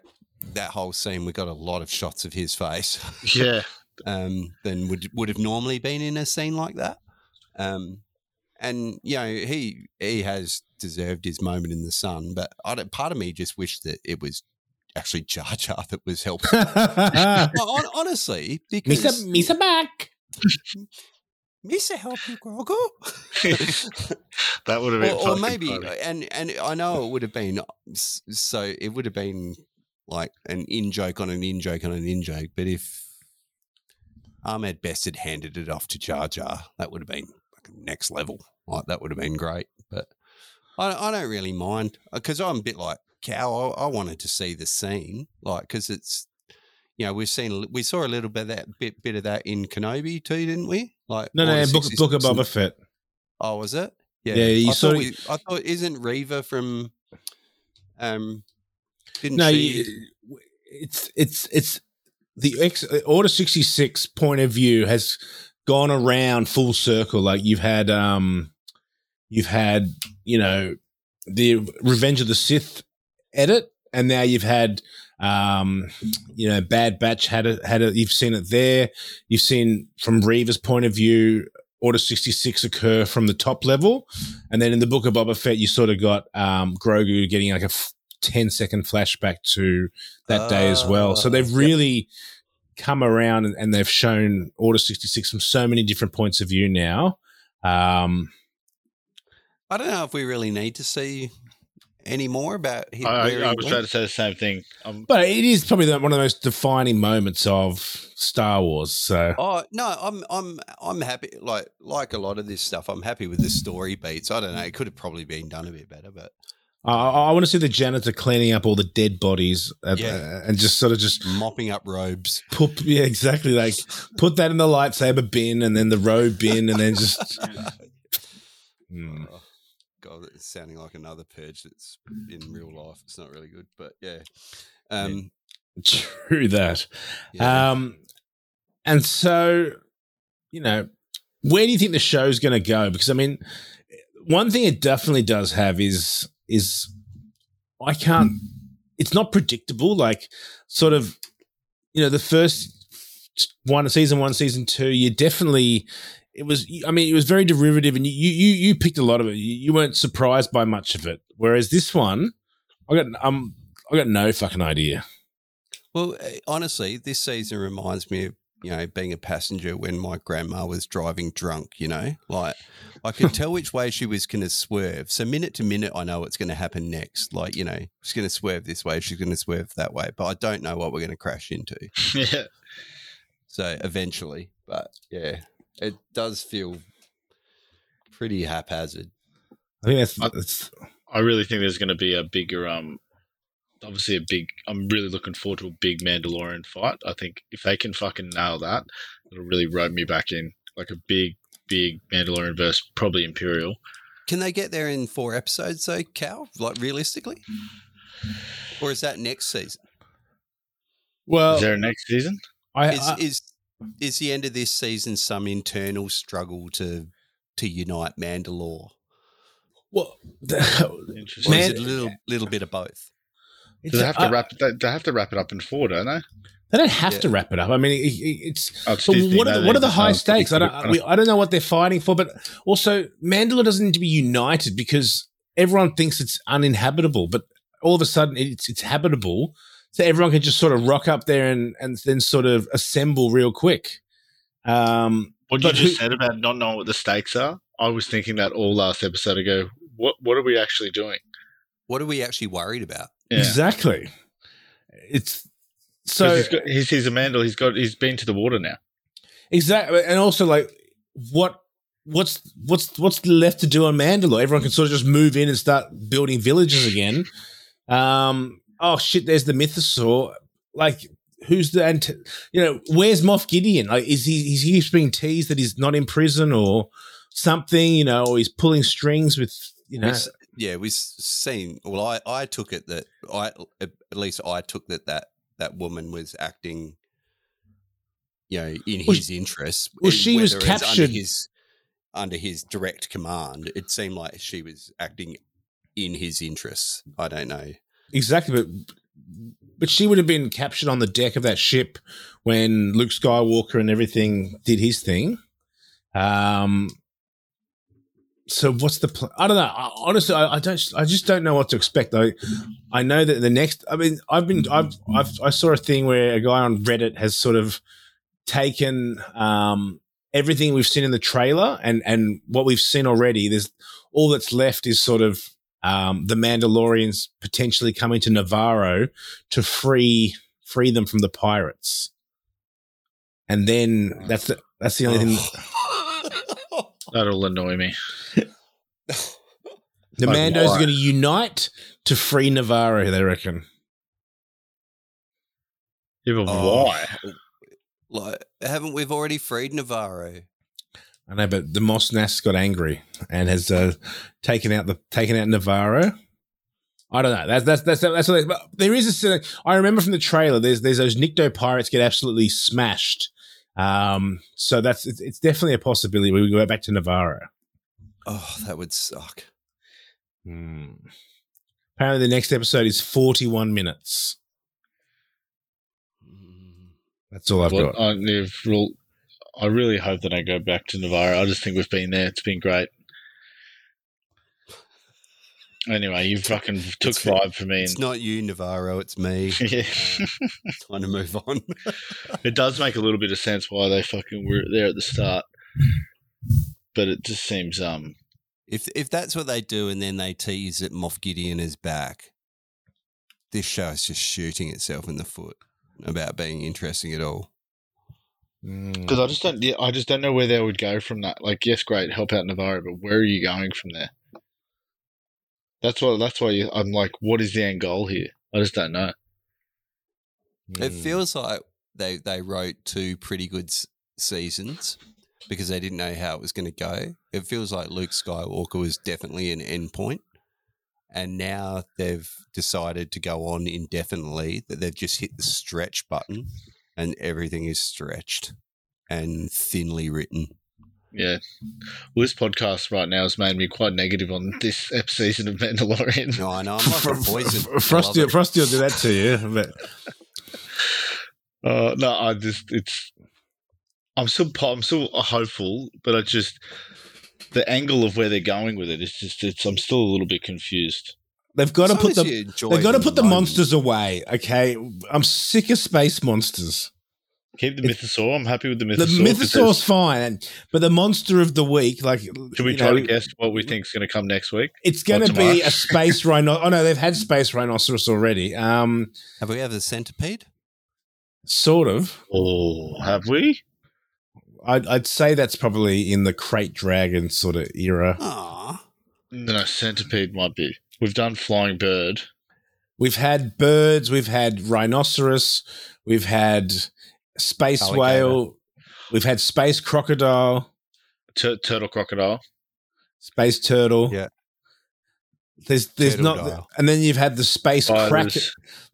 whole scene we got a lot of shots of his face. Yeah, than would have normally been in a scene like that. He has deserved his moment in the sun, but part of me just wished that it was actually Jar Jar that was helping. Honestly, because Misa back, Misa help you, Grogu. That would have been, or maybe, funny. and I know it would have been like an in joke on an in joke on an in joke. But if Ahmed Best had handed it off to Jar Jar, that would have been next level. Like, that would have been great, but I don't really mind, because I'm a bit like Cal. I wanted to see the scene, like, because it's you know, we've seen, we saw a little bit of that bit of that in Kenobi too, didn't we? Like Book of Boba Fett. Oh, was it? Yeah, yeah. I thought isn't Reva from? It's the Order 66 point of view has gone around full circle. Like you've had you know the Revenge of the Sith edit, and now you've had you know Bad Batch had a you've seen it there. You've seen from Reva's point of view Order 66 occur from the top level, and then in the Book of Boba Fett you sort of got Grogu getting like a 10-second flashback to that day as well. So they've really come around and they've shown Order 66 from so many different points of view now. I don't know if we really need to see any more about him. I was trying to say the same thing. But it is probably one of the most defining moments of Star Wars. So, I'm happy. Like a lot of this stuff, I'm happy with the story beats. I don't know. It could have probably been done a bit better, but. I want to see the janitor cleaning up all the dead bodies and just sort of just mopping up robes. Yeah, exactly. Like put that in the lightsaber bin and then the robe bin and then just. Oh, God, it's sounding like another purge that's in real life. It's not really good, but yeah. True that. Yeah. And so, you know, where do you think the show's going to go? Because, I mean, one thing it definitely does have is I can't – it's not predictable. Like sort of, you know, the first one, season one, season two, you definitely – it was very derivative and you picked a lot of it. You weren't surprised by much of it, whereas this one, I got no fucking idea. Well, honestly, this season reminds me of, you know, being a passenger when my grandma was driving drunk, you know, like I could tell which way she was going to swerve. So minute to minute, I know what's going to happen next. Like, you know, she's going to swerve this way. She's going to swerve that way, but I don't know what we're going to crash into. Yeah. So eventually, but yeah, it does feel pretty haphazard. I think that's I really think there's going to be a bigger, obviously I'm really looking forward to a big Mandalorian fight. I think if they can fucking nail that, it'll really rope me back in. Like a big Mandalorian versus probably Imperial. Can they get there in 4 episodes though, Cal? Like realistically? Or is that next season? Well, is there a next season? Is the end of this season some internal struggle to unite Mandalore? Well, interesting. Or is it a little bit of both? They have to wrap it up in 4, don't they? They don't have to wrap it up. I mean, it's what are the high stakes? I don't know what they're fighting for, but also Mandalore doesn't need to be united because everyone thinks it's uninhabitable, but all of a sudden it's habitable, so everyone can just sort of rock up there and then sort of assemble real quick. What you just said about not knowing what the stakes are, I was thinking that all last episode ago. What are we actually doing? What are we actually worried about? Yeah. Exactly. It's so he's a Mandalore. He's been to the water now. Exactly, and also like what's left to do on Mandalore? Everyone can sort of just move in and start building villages again. Oh shit! There's the Mythosaur. Like who's the you know where's Moff Gideon? Like is he just being teased that he's not in prison or something? You know, or he's pulling strings with you know. Yeah, we've seen. Well, I took it that that woman was acting, you know, in his interests. Well, she was captured under his direct command. It seemed like she was acting in his interests. I don't know exactly, but she would have been captured on the deck of that ship when Luke Skywalker and everything did his thing. So what's the plan? I don't know. Honestly, I just don't know what to expect. I know that the next. I mean, I saw a thing where a guy on Reddit has sort of taken everything we've seen in the trailer and what we've seen already. There's all that's left is sort of the Mandalorians potentially coming to Nevarro to free them from the pirates, and then that's the only thing. That'll annoy me. The Mandos are going to unite to free Nevarro, they reckon. Yeah, but why? Like, haven't we already freed Nevarro? I know, but the Moss Nass got angry and has taken out Nevarro. I don't know. That's what there is a. I remember from the trailer. There's those Nikto pirates get absolutely smashed. So it's definitely a possibility we go back to Nevarro. Oh, that would suck. Apparently, the next episode is 41 minutes. That's all I've got. I really hope they don't go back to Nevarro. I just think we've been there. It's been great. Anyway, you fucking took vibe for me. It's not you, Nevarro. It's me. Yeah. Time to move on. It does make a little bit of sense why they fucking were there at the start, but it just seems if that's what they do, and then they tease that Moff Gideon is back, this show is just shooting itself in the foot about being interesting at all. Because I just don't know where they would go from that. Like, yes, great, help out Nevarro, but where are you going from there? That's why I'm like, what is the end goal here? I just don't know. It feels like they wrote two pretty good seasons because they didn't know how it was going to go. It feels like Luke Skywalker was definitely an end point, and now they've decided to go on indefinitely, that they've just hit the stretch button and everything is stretched and thinly written. Yeah. Well, this podcast right now has made me quite negative on this season of Mandalorian. No, I know. I'm like a poison. Frosty will do that to you. But. No, I just – it's – I'm still hopeful, but I just – the angle of where they're going with it, I'm still a little bit confused. They've got to put the monsters away, okay? I'm sick of space monsters. Keep the Mythosaur. I'm happy with the Mythosaur. The Mythosaur's fine, but the monster of the week, like, should we try to guess what we think is going to come next week? It's going to be a space rhinoceros. Oh no, they've had space rhinoceros already. Have we had a centipede? Sort of. Oh, have we? I'd say that's probably in the crate dragon sort of era. Ah, no, centipede might be. We've done flying bird. We've had birds. We've had rhinoceros. We've had. Space alligator. Whale. We've had space crocodile. Turtle crocodile. Space turtle. Yeah. There's turtle not dial. And then you've had the space kraken.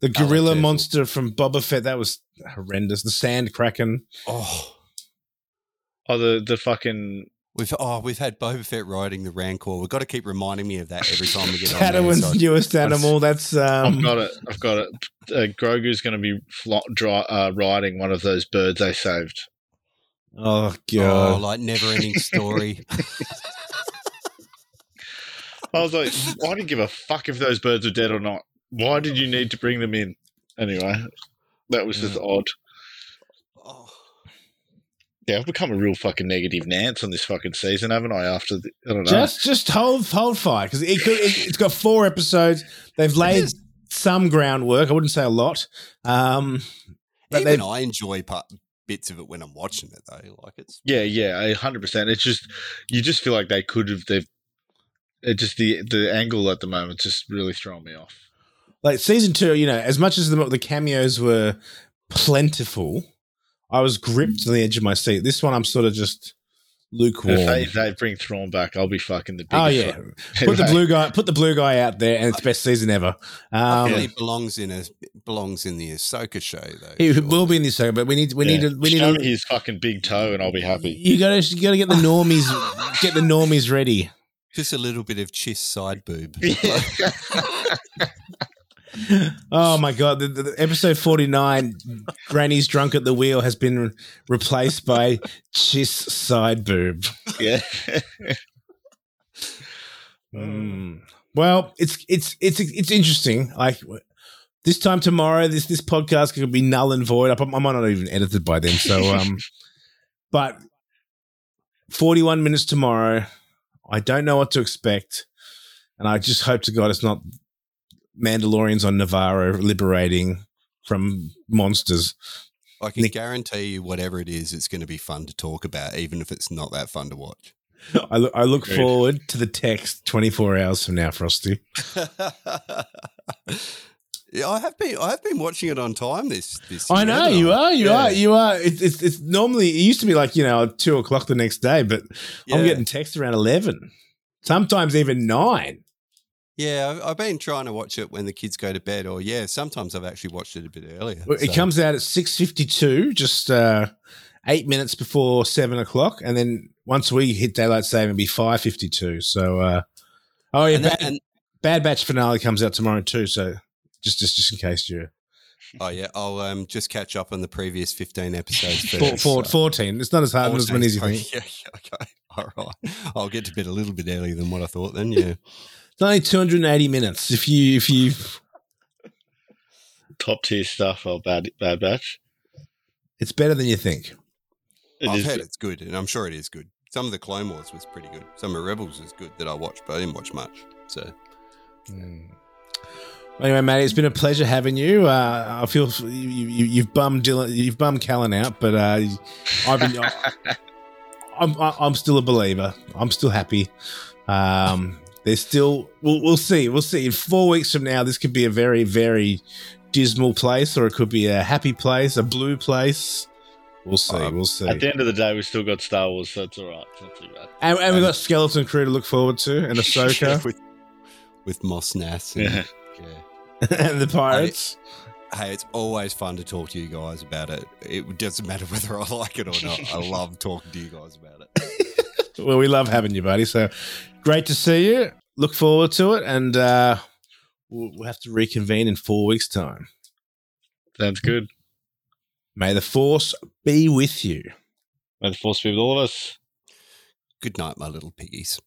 The gorilla monster from Boba Fett. That was horrendous. The sand kraken. Oh, the fucking we've had Boba Fett riding the Rancor. We've got to keep reminding me of that every time we get on. Tatooine's newest animal. That's I've got it. Grogu's going to be riding one of those birds they saved. Oh god! Oh, like Never-Ending Story. I was like, I didn't give a fuck if those birds are dead or not. Why did you need to bring them in anyway? That was just odd. Yeah, I've become a real fucking negative Nance on this fucking season, haven't I? After the, I don't know. Just hold fire because it's got 4 episodes. They've laid some groundwork. I wouldn't say a lot. But even I enjoy bits of it when I'm watching it though. Like it's 100%. It's just you just feel like they could have. The angle at the moment just really throwing me off. Like season 2, you know, as much as the cameos were plentiful. I was gripped to the edge of my seat. This one, I'm sort of just lukewarm. If they bring Thrawn back, I'll be fucking the biggest. Oh yeah, put the blue guy out there, and it's best season ever. He belongs in the Ahsoka show though. He will be in the Ahsoka, but we need his fucking big toe, and I'll be happy. You gotta get the normies, ready. Just a little bit of chiss side boob. Yeah. Oh my god! The episode 49, Granny's drunk at the wheel, has been replaced by Chiss side boob. Yeah. Well, it's interesting. Like this time tomorrow, this podcast could be null and void. I might not even edited by then. So, but 41 minutes tomorrow. I don't know what to expect, and I just hope to God it's not. Mandalorians on Nevarro liberating from monsters. I can guarantee you whatever it is, it's going to be fun to talk about, even if it's not that fun to watch. I look forward to the text 24 hours from now, Frosty. I have been watching it on time this year. I know you are. It's normally, it used to be like, you know, 2:00 the next day, but yeah. I'm getting texts around 11, sometimes even 9. Yeah, I've been trying to watch it when the kids go to bed, or yeah, sometimes I've actually watched it a bit earlier. Well, it comes out at 6:52, just 8 minutes before 7:00, and then once we hit daylight saving, it'll be 5:52. So, Bad Batch finale comes out tomorrow too. So. Just in case you're... Oh, yeah, I'll just catch up on the previous 15 episodes. First, 14. It's not as hard as many as you think. Yeah, okay, all right. I'll get to bed a little bit earlier than what I thought then, yeah. It's only 280 minutes if you... Top tier stuff or Bad Batch. It's better than you think. I've heard it's good, and I'm sure it is good. Some of the Clone Wars was pretty good. Some of Rebels was good that I watched, but I didn't watch much, so... Anyway, Matty, it's been a pleasure having you. I feel you've bummed Dylan, you've bummed Callan out, but I'm still a believer. I'm still happy. There's still, we'll see. We'll see. In 4 weeks from now, this could be a very, very dismal place, or it could be a happy place, a blue place. We'll see. We'll see. At the end of the day, we've still got Star Wars, so it's all right. It's not too bad. And we've got Skeleton Crew to look forward to, and Ahsoka with Moss Nass. Yeah. And the pirates. Hey, it's always fun to talk to you guys about it. It doesn't matter whether I like it or not. I love talking to you guys about it. Well, we love having you, buddy. So great to see you. Look forward to it. And we'll have to reconvene in 4 weeks' time. Sounds good. May the Force be with you. May the Force be with all of us. Good night, my little piggies.